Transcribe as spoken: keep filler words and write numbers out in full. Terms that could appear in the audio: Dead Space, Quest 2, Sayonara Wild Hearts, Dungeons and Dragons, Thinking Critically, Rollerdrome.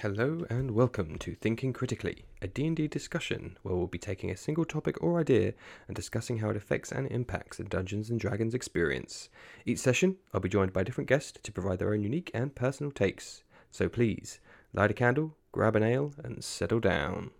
Hello and welcome to Thinking Critically, a D and D discussion where we'll be taking a single topic or idea and discussing how it affects and impacts the Dungeons and Dragons experience. Each session, I'll be joined by a different guest to provide their own unique and personal takes. So please, light a candle, grab an ale, and settle down.